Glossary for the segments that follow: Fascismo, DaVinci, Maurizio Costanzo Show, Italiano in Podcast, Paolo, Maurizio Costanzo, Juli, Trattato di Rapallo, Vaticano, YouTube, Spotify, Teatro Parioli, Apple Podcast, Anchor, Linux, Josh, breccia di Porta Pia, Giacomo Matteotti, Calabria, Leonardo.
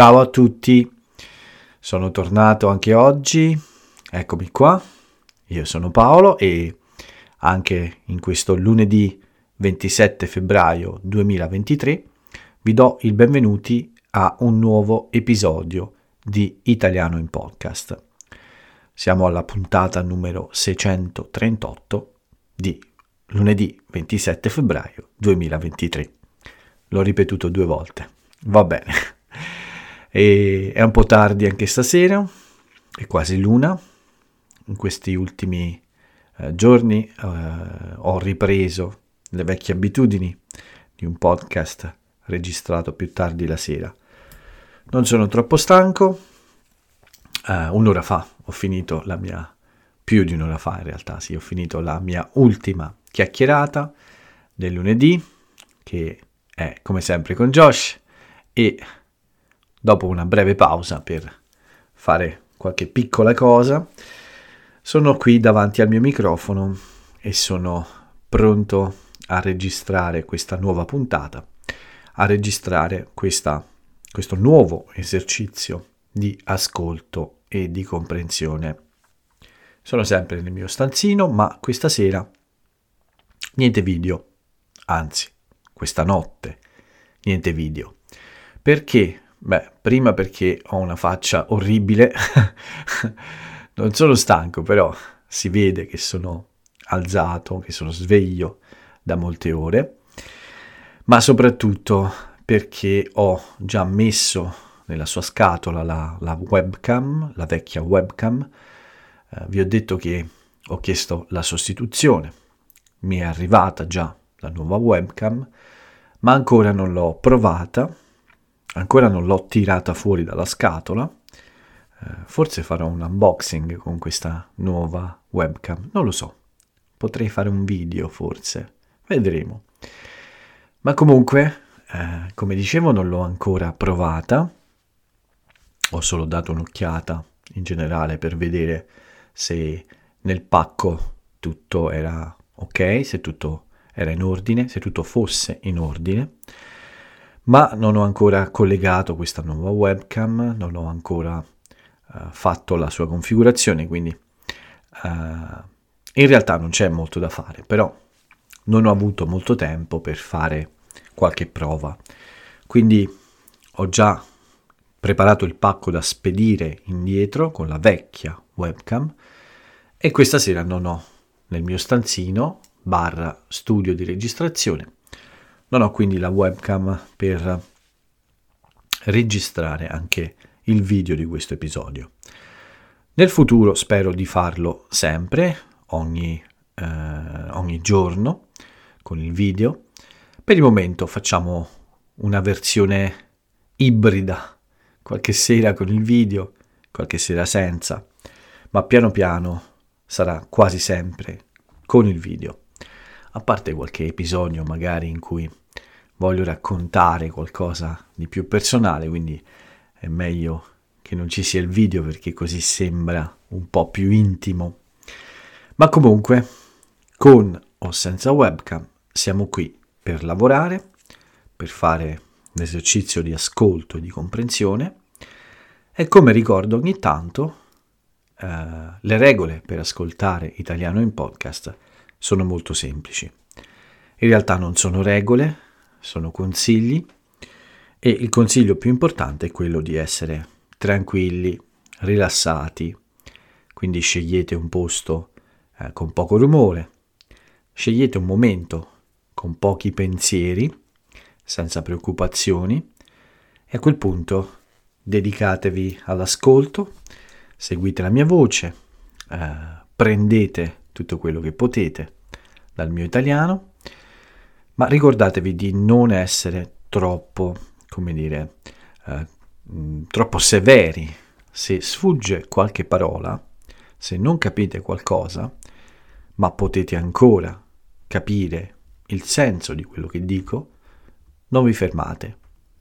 Ciao a tutti, sono tornato anche oggi, eccomi qua, io sono Paolo e anche in questo lunedì 27 febbraio 2023 vi do il benvenuti a un nuovo episodio di Italiano in Podcast. Siamo alla puntata numero 638 di lunedì 27 febbraio 2023. L'ho ripetuto 2 volte, va bene. E è un po' tardi anche stasera, è quasi l'una. In questi ultimi giorni ho ripreso le vecchie abitudini di un podcast registrato più tardi la sera. Non sono troppo stanco, un'ora fa ho finito la mia, più di un'ora fa in realtà, sì, ho finito la mia ultima chiacchierata del lunedì, che è come sempre con Josh, e dopo una breve pausa per fare qualche piccola cosa, sono qui davanti al mio microfono e sono pronto a registrare questa nuova puntata, a registrare questo nuovo esercizio di ascolto e di comprensione. Sono sempre nel mio stanzino, ma questa sera niente video, anzi, questa notte niente video. Perché? Beh, prima perché ho una faccia orribile, non sono stanco, però si vede che sono alzato, che sono sveglio da molte ore, ma soprattutto perché ho già messo nella sua scatola la webcam, la vecchia webcam. Vi ho detto che ho chiesto la sostituzione, mi è arrivata già la nuova webcam, ma ancora non l'ho provata. Ancora non l'ho tirata fuori dalla scatola, forse farò un unboxing con questa nuova webcam, non lo so, potrei fare un video forse, vedremo. Ma comunque, come dicevo, non l'ho ancora provata, ho solo dato un'occhiata in generale per vedere se nel pacco tutto era ok, se tutto era in ordine, se tutto fosse in ordine. Ma non ho ancora collegato questa nuova webcam, non ho ancora fatto la sua configurazione, quindi in realtà non c'è molto da fare, però non ho avuto molto tempo per fare qualche prova. Quindi ho già preparato il pacco da spedire indietro con la vecchia webcam e questa sera non ho nel mio stanzino / studio di registrazione. Non ho quindi la webcam per registrare anche il video di questo episodio. Nel futuro spero di farlo sempre, ogni giorno, con il video. Per il momento facciamo una versione ibrida, qualche sera con il video, qualche sera senza, ma piano piano sarà quasi sempre con il video. A parte qualche episodio magari in cui voglio raccontare qualcosa di più personale, quindi è meglio che non ci sia il video perché così sembra un po' più intimo. Ma comunque, con o senza webcam, siamo qui per lavorare, per fare l'esercizio di ascolto e di comprensione e, come ricordo ogni tanto, le regole per ascoltare Italiano in Podcast sono molto semplici. In realtà non sono regole, sono consigli, e il consiglio più importante è quello di essere tranquilli, rilassati, quindi scegliete un posto con poco rumore, scegliete un momento con pochi pensieri, senza preoccupazioni, e a quel punto dedicatevi all'ascolto, seguite la mia voce, prendete tutto quello che potete dal mio italiano, ma ricordatevi di non essere troppo, troppo severi. Se sfugge qualche parola, se non capite qualcosa, ma potete ancora capire il senso di quello che dico, non vi fermate,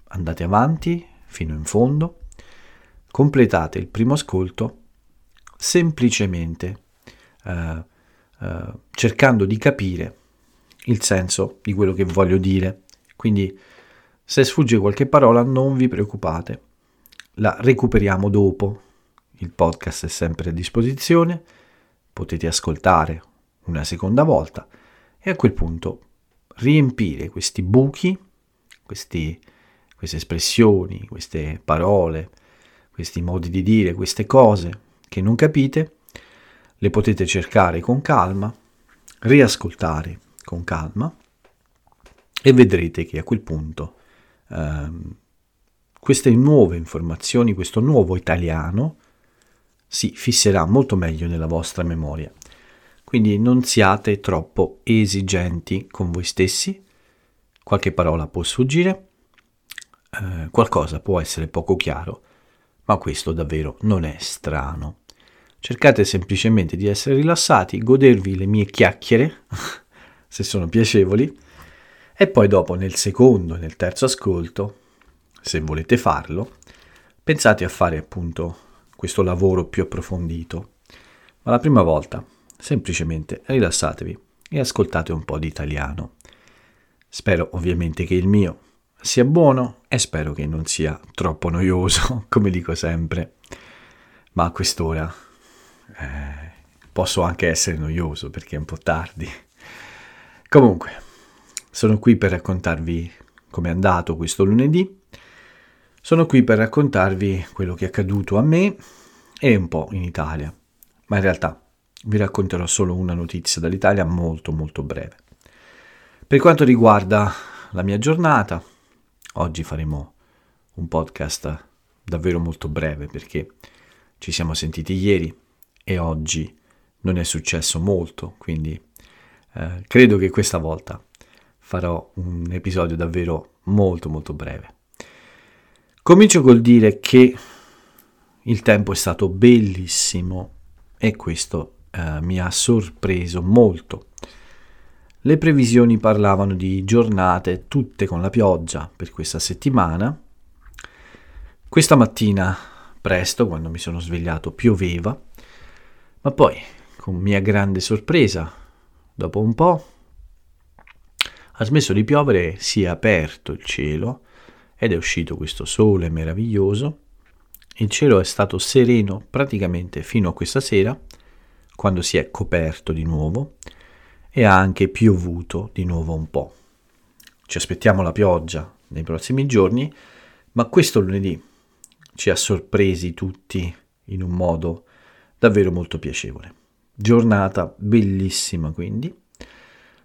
andate avanti fino in fondo, completate il primo ascolto semplicemente cercando di capire il senso di quello che voglio dire. Quindi se sfugge qualche parola non vi preoccupate, la recuperiamo dopo. Il podcast è sempre a disposizione, potete ascoltare una seconda volta e a quel punto riempire questi buchi, queste espressioni, queste parole, questi modi di dire, queste cose che non capite, le potete cercare con calma, riascoltare con calma e vedrete che a quel punto queste nuove informazioni, questo nuovo italiano si fisserà molto meglio nella vostra memoria. Quindi non siate troppo esigenti con voi stessi, qualche parola può sfuggire, qualcosa può essere poco chiaro, ma questo davvero non è strano. Cercate semplicemente di essere rilassati, godervi le mie chiacchiere, se sono piacevoli, e poi dopo nel secondo e nel terzo ascolto, se volete farlo, pensate a fare appunto questo lavoro più approfondito. Ma la prima volta, semplicemente rilassatevi e ascoltate un po' di italiano. Spero ovviamente che il mio sia buono e spero che non sia troppo noioso, come dico sempre. Ma a quest'ora posso anche essere noioso perché è un po' tardi. Comunque, sono qui per raccontarvi com'è andato questo lunedì. Sono qui per raccontarvi quello che è accaduto a me e un po' in Italia. Ma in realtà vi racconterò solo una notizia dall'Italia molto molto breve. Per quanto riguarda la mia giornata, oggi faremo un podcast davvero molto breve perché ci siamo sentiti ieri e oggi non è successo molto, quindi credo che questa volta farò un episodio davvero molto molto breve. Comincio col dire che il tempo è stato bellissimo e questo mi ha sorpreso molto. Le previsioni parlavano di giornate tutte con la pioggia per questa settimana. Questa mattina presto, quando mi sono svegliato, pioveva, ma poi, con mia grande sorpresa, dopo un po' ha smesso di piovere, si è aperto il cielo ed è uscito questo sole meraviglioso. Il cielo è stato sereno praticamente fino a questa sera, quando si è coperto di nuovo, e ha anche piovuto di nuovo un po'. Ci aspettiamo la pioggia nei prossimi giorni, ma questo lunedì ci ha sorpresi tutti in un modo davvero molto piacevole. Giornata bellissima quindi,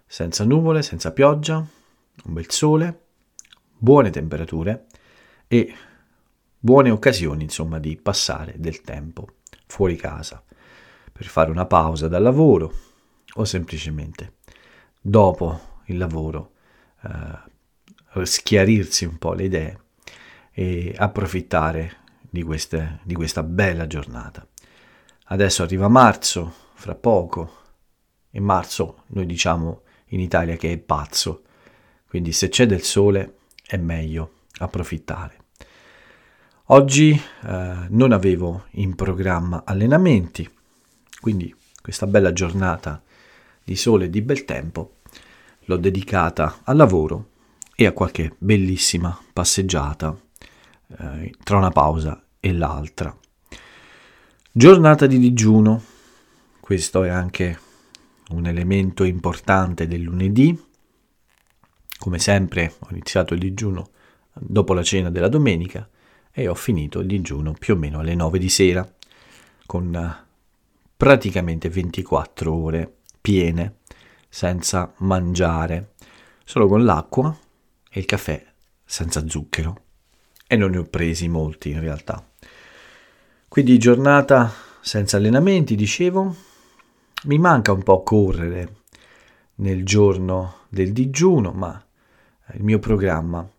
senza nuvole, senza pioggia, un bel sole, buone temperature e buone occasioni, insomma, di passare del tempo fuori casa per fare una pausa dal lavoro o semplicemente dopo il lavoro schiarirsi un po' le idee e approfittare di questa bella giornata. Adesso arriva marzo, fra poco, e marzo noi diciamo in Italia che è pazzo, quindi se c'è del sole è meglio approfittare. Oggi non avevo in programma allenamenti, quindi questa bella giornata di sole e di bel tempo l'ho dedicata al lavoro e a qualche bellissima passeggiata tra una pausa e l'altra. Giornata di digiuno, questo è anche un elemento importante del lunedì. Come sempre ho iniziato il digiuno dopo la cena della domenica e ho finito il digiuno più o meno alle 9 di sera con praticamente 24 ore piene senza mangiare, solo con l'acqua e il caffè senza zucchero, e non ne ho presi molti in realtà. Quindi giornata senza allenamenti, dicevo. Mi manca un po' correre nel giorno del digiuno, ma il mio programma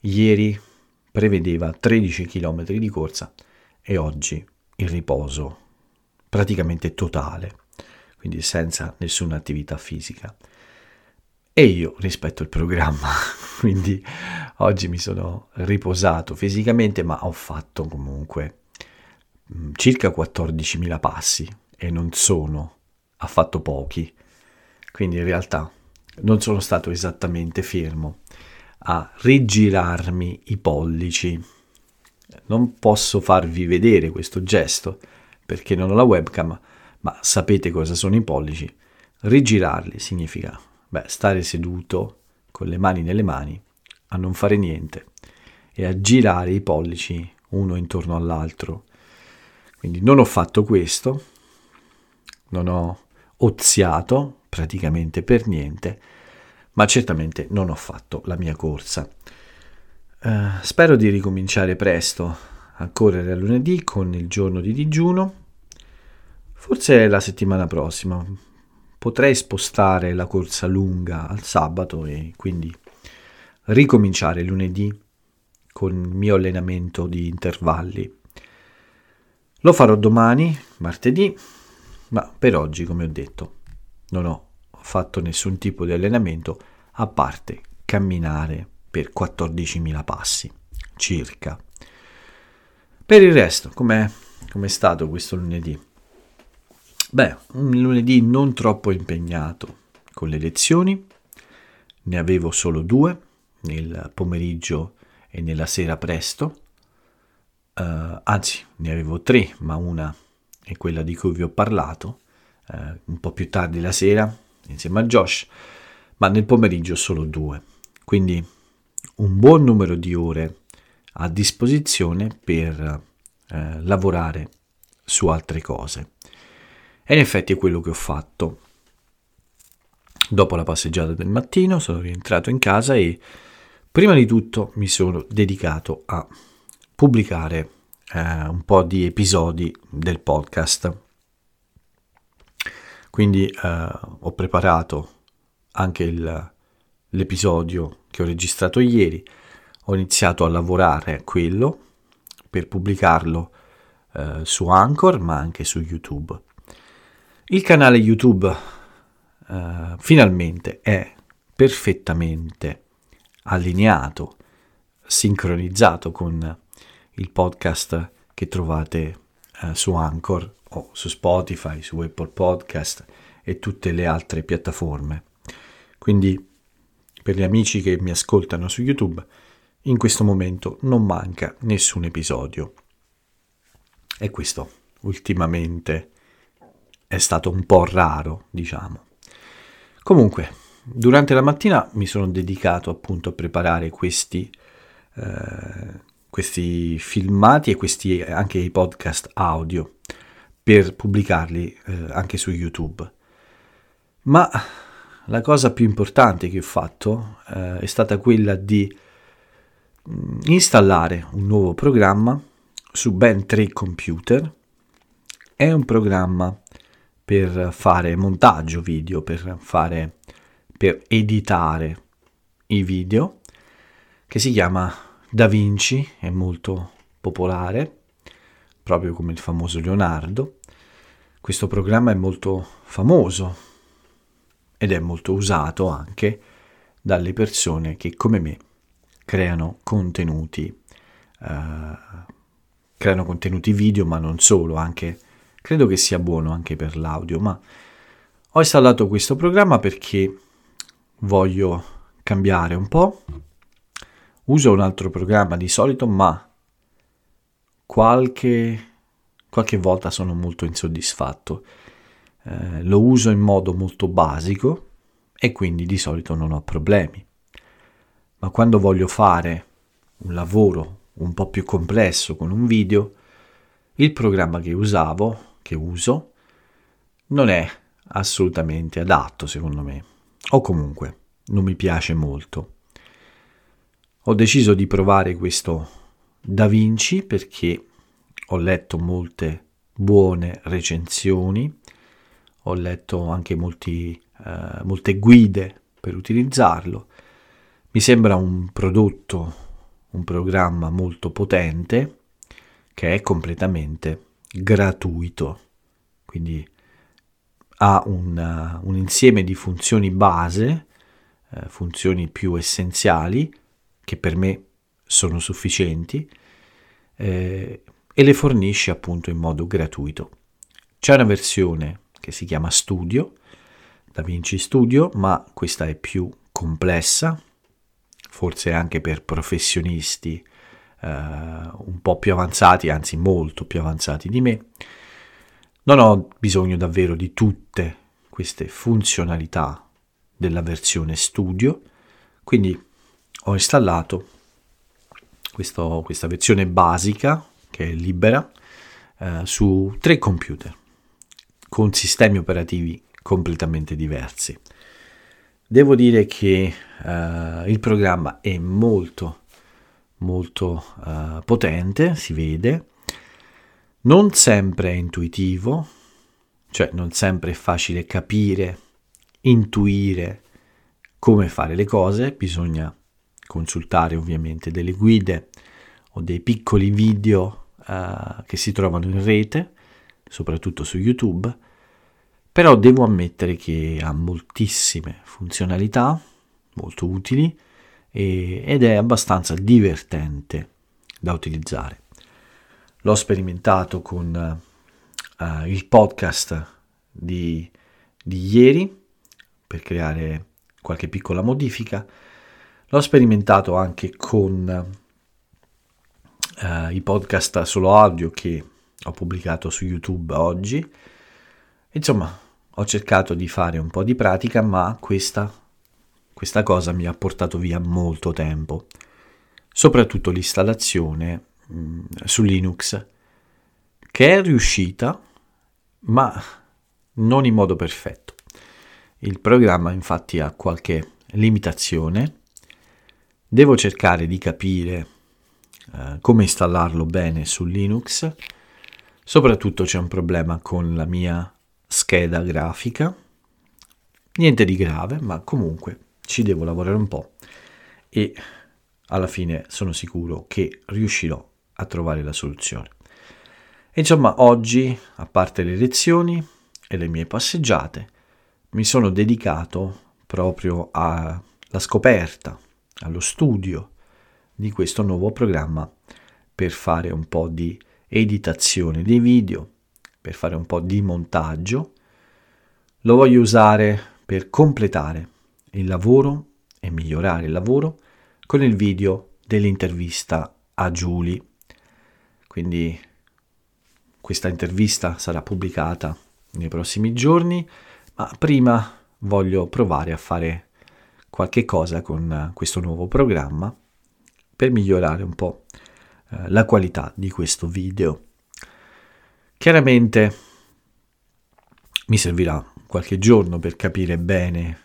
ieri prevedeva 13 km di corsa e oggi il riposo praticamente totale, quindi senza nessuna attività fisica. E io rispetto il programma, quindi oggi mi sono riposato fisicamente, ma ho fatto comunque circa 14.000 passi e non sono affatto pochi, quindi in realtà non sono stato esattamente fermo a rigirarmi i pollici non posso farvi vedere questo gesto perché non ho la webcam, ma sapete cosa sono i pollici? Rigirarli significa stare seduto con le mani nelle mani a non fare niente e a girare i pollici uno intorno all'altro. Quindi non ho fatto questo, non ho oziato praticamente per niente, ma certamente non ho fatto la mia corsa. Spero di ricominciare presto a correre a lunedì con il giorno di digiuno, forse la settimana prossima. Potrei spostare la corsa lunga al sabato e quindi ricominciare lunedì con il mio allenamento di intervalli. Lo farò domani, martedì, ma per oggi, come ho detto, non ho fatto nessun tipo di allenamento a parte camminare per 14.000 passi circa. Per il resto, com'è stato questo lunedì? Un lunedì non troppo impegnato con le lezioni, ne avevo solo 2 nel pomeriggio e nella sera presto, anzi ne avevo 3, ma una è quella di cui vi ho parlato un po' più tardi la sera insieme a Josh, ma nel pomeriggio solo 2, quindi un buon numero di ore a disposizione per lavorare su altre cose. E in effetti è quello che ho fatto. Dopo la passeggiata del mattino sono rientrato in casa e prima di tutto mi sono dedicato a pubblicare un po' di episodi del podcast. Quindi ho preparato anche l'episodio che ho registrato ieri, ho iniziato a lavorare a quello per pubblicarlo su Anchor, ma anche su YouTube. Il canale YouTube finalmente è perfettamente allineato, sincronizzato con il podcast che trovate su Anchor o su Spotify, su Apple Podcast e tutte le altre piattaforme. Quindi per gli amici che mi ascoltano su YouTube, in questo momento non manca nessun episodio. E questo ultimamente è stato un po' raro, diciamo. Comunque, durante la mattina mi sono dedicato appunto a preparare questi filmati e anche i podcast audio per pubblicarli anche su YouTube. Ma la cosa più importante che ho fatto è stata quella di installare un nuovo programma su ben 3 computer. È un programma per fare montaggio video, per editare i video, che si chiama DaVinci, è molto popolare, proprio come il famoso Leonardo. Questo programma è molto famoso ed è molto usato anche dalle persone che, come me, creano contenuti video, ma non solo, anche credo che sia buono anche per l'audio, ma ho installato questo programma perché voglio cambiare un po'. Uso un altro programma di solito, ma qualche volta sono molto insoddisfatto. Lo uso in modo molto basico e quindi di solito non ho problemi. Ma quando voglio fare un lavoro un po' più complesso con un video, il programma che uso non è assolutamente adatto, secondo me, o comunque non mi piace molto. Ho deciso di provare questo DaVinci perché ho letto molte buone recensioni, ho letto anche molte guide per utilizzarlo. Mi sembra un programma molto potente che è completamente gratuito, quindi ha un insieme di funzioni base, funzioni più essenziali, che per me sono sufficienti, e le fornisce appunto in modo gratuito. C'è una versione che si chiama Studio, DaVinci Studio, ma questa è più complessa, forse anche per professionisti un po' più avanzati, anzi molto più avanzati di me, non ho bisogno davvero di tutte queste funzionalità della versione studio, quindi ho installato questa versione basica, che è libera, su 3 computer con sistemi operativi completamente diversi. Devo dire che il programma è molto potente, si vede, non sempre è intuitivo, cioè non sempre è facile capire, intuire come fare le cose, bisogna consultare ovviamente delle guide o dei piccoli video che si trovano in rete, soprattutto su YouTube, però devo ammettere che ha moltissime funzionalità molto utili ed è abbastanza divertente da utilizzare. L'ho sperimentato con il podcast di ieri per creare qualche piccola modifica, l'ho sperimentato anche con i podcast solo audio che ho pubblicato su YouTube oggi. Insomma, ho cercato di fare un po' di pratica, ma questa cosa mi ha portato via molto tempo, soprattutto l'installazione su Linux, che è riuscita, ma non in modo perfetto. Il programma infatti ha qualche limitazione, devo cercare di capire come installarlo bene su Linux, soprattutto c'è un problema con la mia scheda grafica, niente di grave, ma comunque ci devo lavorare un po' e alla fine sono sicuro che riuscirò a trovare la soluzione. Insomma, oggi, a parte le lezioni e le mie passeggiate, mi sono dedicato proprio alla scoperta, allo studio di questo nuovo programma per fare un po' di editazione dei video, per fare un po' di montaggio. Lo voglio usare per completare il lavoro e migliorare il lavoro con il video dell'intervista a Juli. Quindi questa intervista sarà pubblicata nei prossimi giorni, ma prima voglio provare a fare qualche cosa con questo nuovo programma per migliorare un po' la qualità di questo video. Chiaramente mi servirà qualche giorno per capire bene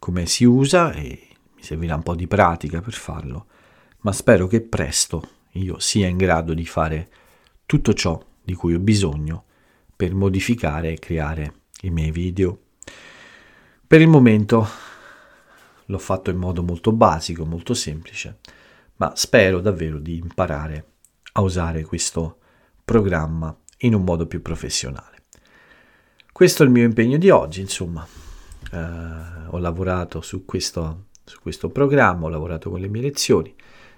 come si usa e mi servirà un po' di pratica per farlo, ma spero che presto io sia in grado di fare tutto ciò di cui ho bisogno per modificare e creare i miei video. Per il momento l'ho fatto in modo molto basico, molto semplice, ma spero davvero di imparare a usare questo programma in un modo più professionale. Questo è il mio impegno di oggi, insomma. Ho lavorato su questo programma, ho lavorato con le mie lezioni,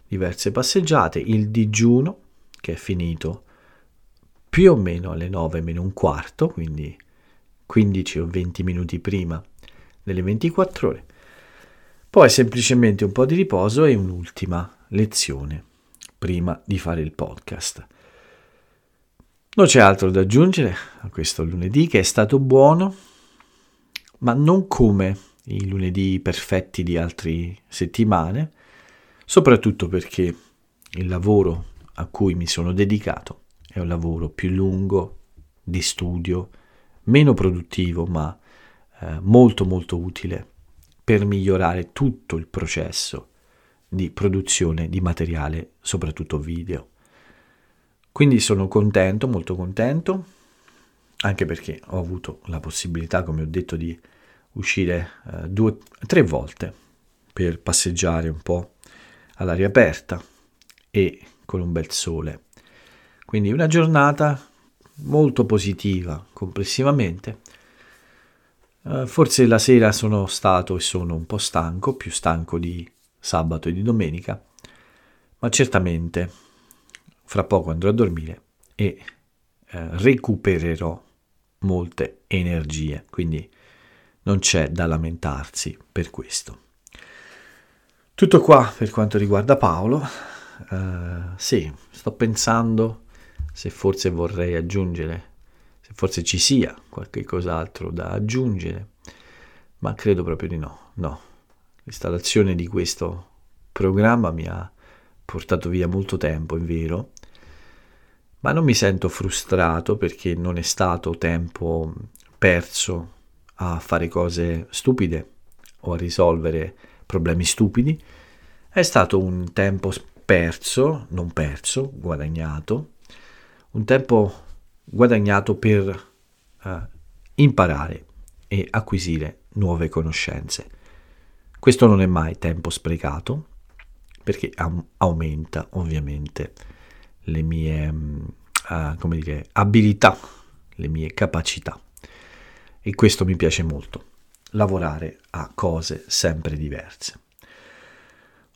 diverse passeggiate, il digiuno che è finito più o meno alle 9:45, quindi 15 o 20 minuti prima delle 24 ore. Poi semplicemente un po' di riposo e un'ultima lezione prima di fare il podcast. Non c'è altro da aggiungere a questo lunedì, che è stato buono, ma non come i lunedì perfetti di altre settimane, soprattutto perché il lavoro a cui mi sono dedicato è un lavoro più lungo, di studio, meno produttivo, ma molto molto utile per migliorare tutto il processo di produzione di materiale, soprattutto video. Quindi sono contento, molto contento, anche perché ho avuto la possibilità, come ho detto, di uscire 2 o 3 volte per passeggiare un po' all'aria aperta e con un bel sole. Quindi una giornata molto positiva complessivamente. Forse la sera sono stato e sono un po' stanco, più stanco di sabato e di domenica, ma certamente fra poco andrò a dormire e recupererò molte energie, quindi non c'è da lamentarsi per questo. Tutto qua per quanto riguarda Paolo. sì, sto pensando se forse vorrei aggiungere, se forse ci sia qualche cos'altro da aggiungere, ma credo proprio di no. No, l'installazione di questo programma mi ha portato via molto tempo, è vero, ma non mi sento frustrato perché non è stato tempo perso a fare cose stupide o a risolvere problemi stupidi, è stato un tempo perso, non perso, guadagnato, un tempo guadagnato per imparare e acquisire nuove conoscenze. Questo non è mai tempo sprecato, perché aumenta ovviamente le mie abilità, le mie capacità, e questo mi piace molto, lavorare a cose sempre diverse.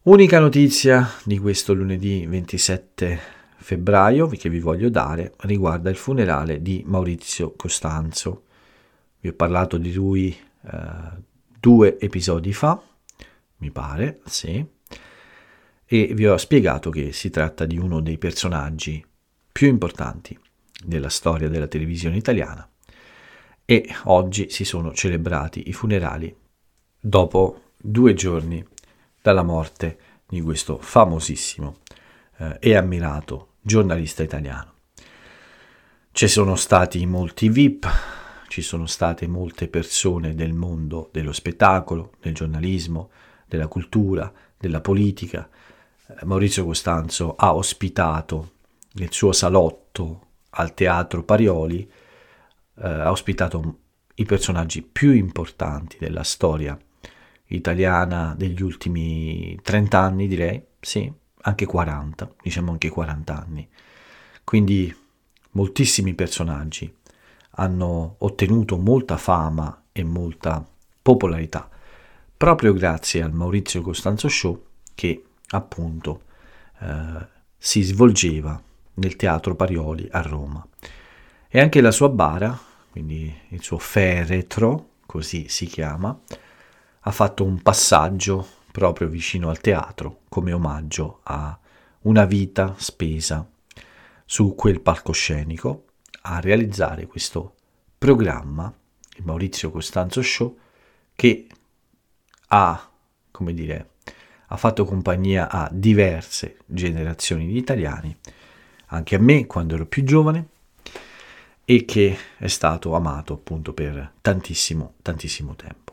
Unica notizia di questo lunedì 27 febbraio che vi voglio dare riguarda il funerale di Maurizio Costanzo. Vi ho parlato di lui 2 episodi fa, mi pare, sì, e vi ho spiegato che si tratta di uno dei personaggi più importanti della storia della televisione italiana, e oggi si sono celebrati i funerali dopo 2 giorni dalla morte di questo famosissimo e ammirato giornalista italiano. Ci sono stati molti VIP, ci sono state molte persone del mondo dello spettacolo, del giornalismo, della cultura, della politica. Maurizio Costanzo ha ospitato nel suo salotto al Teatro Parioli, ha ospitato i personaggi più importanti della storia italiana degli ultimi 30 anni, direi, sì, anche 40, diciamo anche 40 anni. Quindi moltissimi personaggi hanno ottenuto molta fama e molta popolarità proprio grazie al Maurizio Costanzo Show, che appunto si svolgeva nel Teatro Parioli a Roma, e anche la sua bara, quindi il suo feretro, così si chiama, ha fatto un passaggio proprio vicino al teatro come omaggio a una vita spesa su quel palcoscenico a realizzare questo programma, il Maurizio Costanzo Show, che ha fatto compagnia a diverse generazioni di italiani, anche a me quando ero più giovane, e che è stato amato appunto per tantissimo, tantissimo tempo.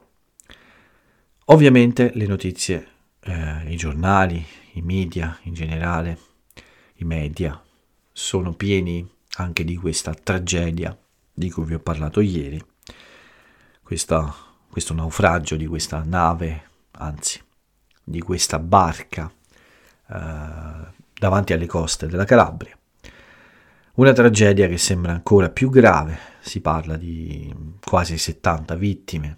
Ovviamente le notizie, i giornali, i media in generale, i media, sono pieni anche di questa tragedia di cui vi ho parlato ieri, questo naufragio di questa nave, anzi di questa barca davanti alle coste della Calabria. Una tragedia che sembra ancora più grave, si parla di quasi 70 vittime,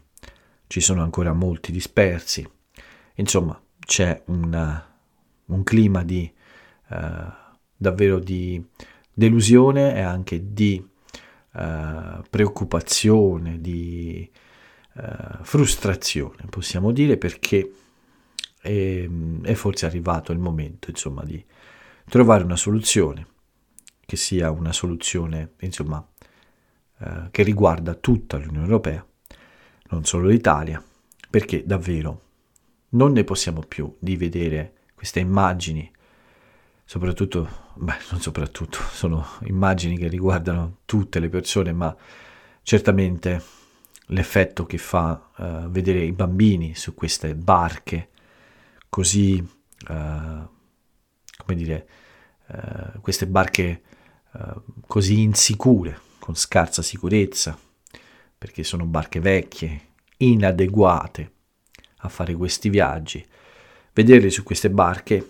ci sono ancora molti dispersi, insomma c'è un clima di davvero di delusione e anche di preoccupazione, di frustrazione, possiamo dire, perché è forse arrivato il momento, insomma, di trovare una soluzione che sia una soluzione, insomma, che riguarda tutta l'Unione Europea, non solo l'Italia, perché davvero non ne possiamo più di vedere queste immagini, soprattutto, sono immagini che riguardano tutte le persone, ma certamente l'effetto che fa vedere i bambini su queste barche così, queste barche così insicure, con scarsa sicurezza, perché sono barche vecchie, inadeguate a fare questi viaggi. Vederli su queste barche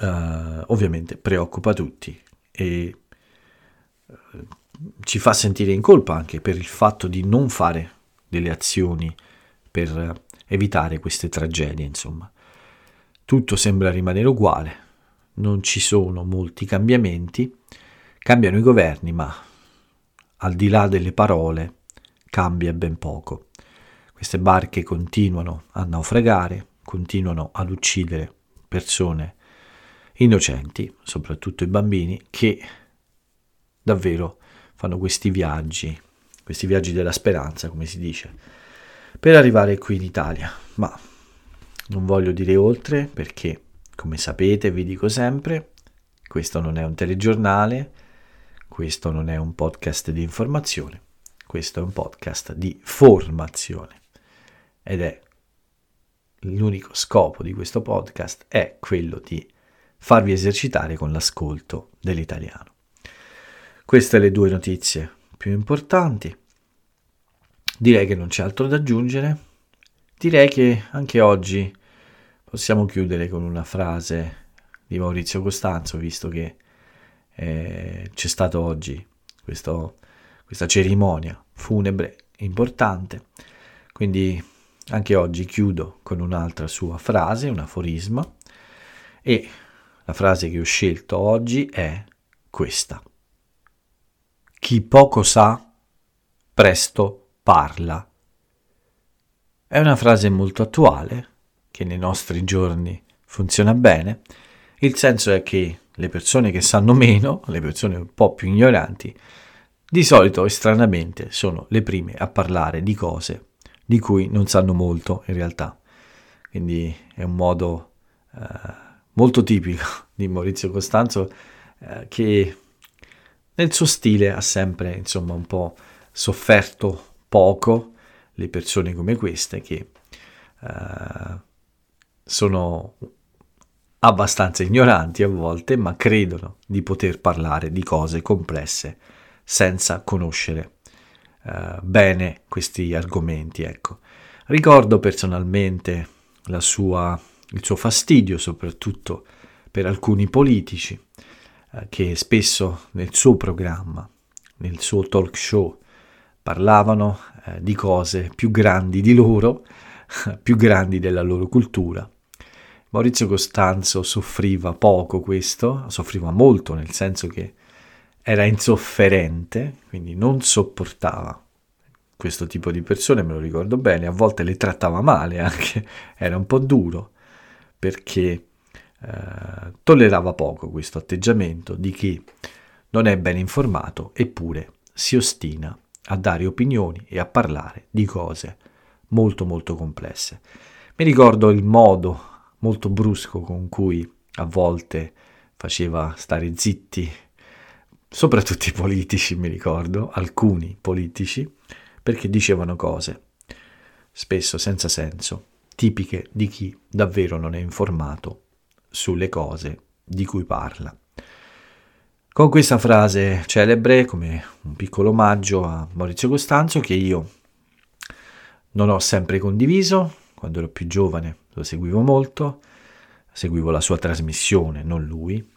ovviamente preoccupa tutti e ci fa sentire in colpa anche per il fatto di non fare delle azioni per evitare queste tragedie, insomma. Tutto sembra rimanere uguale, non ci sono molti cambiamenti, cambiano i governi, ma al di là delle parole cambia ben poco. Queste barche continuano a naufragare, continuano ad uccidere persone innocenti, soprattutto i bambini, che davvero fanno questi viaggi della speranza, come si dice, per arrivare qui in Italia. Ma non voglio dire oltre perché, come sapete, vi dico sempre, questo non è un telegiornale, questo non è un podcast di informazione, questo è un podcast di formazione, ed è l'unico scopo di questo podcast è quello di farvi esercitare con l'ascolto dell'italiano. Queste le due notizie più importanti. Direi che non c'è altro da aggiungere. Direi che anche oggi possiamo chiudere con una frase di Maurizio Costanzo, visto che c'è stato oggi questa cerimonia funebre importante. Quindi anche oggi chiudo con un'altra sua frase, un aforisma, e la frase che ho scelto oggi è questa: chi poco sa, presto parla. È una frase molto attuale, che nei nostri giorni funziona bene. Il senso è che le persone che sanno meno, le persone un po' più ignoranti, di solito e stranamente sono le prime a parlare di cose di cui non sanno molto in realtà. Quindi è un modo molto tipico di Maurizio Costanzo, che nel suo stile ha sempre, insomma, un po' sofferto poco le persone come queste, che sono abbastanza ignoranti a volte, ma credono di poter parlare di cose complesse senza conoscere bene questi argomenti, ecco. Ricordo personalmente il suo fastidio soprattutto per alcuni politici che spesso nel suo programma, nel suo talk show, parlavano di cose più grandi di loro, più grandi della loro cultura. Maurizio Costanzo soffriva poco questo, soffriva molto, nel senso che era insofferente, quindi non sopportava questo tipo di persone, me lo ricordo bene, a volte le trattava male anche, era un po' duro, perché tollerava poco questo atteggiamento di chi non è ben informato eppure si ostina a dare opinioni e a parlare di cose molto molto complesse. Mi ricordo il modo molto brusco con cui a volte faceva stare zitti soprattutto i politici, mi ricordo, alcuni politici, perché dicevano cose, spesso senza senso, tipiche di chi davvero non è informato sulle cose di cui parla. Con questa frase celebre, come un piccolo omaggio a Maurizio Costanzo, che io non ho sempre condiviso, quando ero più giovane lo seguivo molto, seguivo la sua trasmissione, non lui,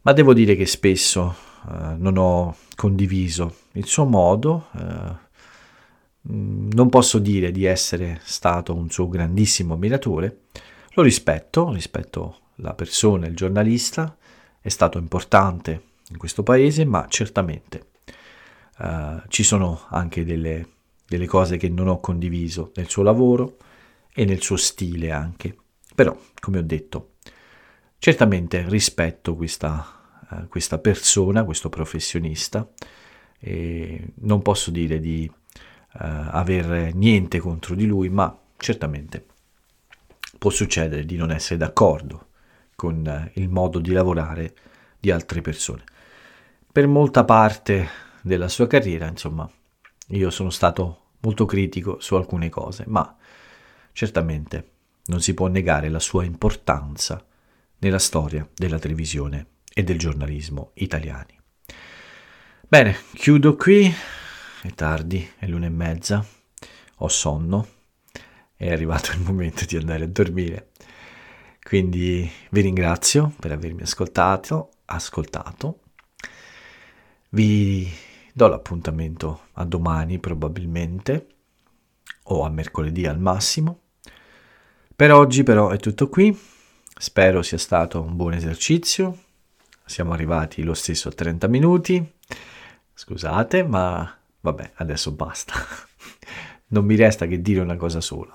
ma devo dire che spesso non ho condiviso il suo modo. Non posso dire di essere stato un suo grandissimo ammiratore, lo rispetto la persona, il giornalista, è stato importante in questo paese, ma certamente ci sono anche delle cose che non ho condiviso nel suo lavoro e nel suo stile anche, però come ho detto certamente rispetto questa persona, questo professionista, e non posso dire di aver niente contro di lui, ma certamente può succedere di non essere d'accordo con il modo di lavorare di altre persone. Per molta parte della sua carriera, insomma, io sono stato molto critico su alcune cose, ma certamente non si può negare la sua importanza nella storia della televisione e del giornalismo italiani. Bene, chiudo qui, è tardi, è 1:30, ho sonno, è arrivato il momento di andare a dormire, quindi vi ringrazio per avermi ascoltato, vi do l'appuntamento a domani probabilmente, o a mercoledì al massimo. Per oggi però è tutto qui, spero sia stato un buon esercizio. Siamo arrivati lo stesso a 30 minuti, scusate, ma vabbè, adesso basta. Non mi resta che dire una cosa sola.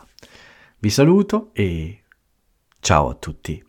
Vi saluto e ciao a tutti.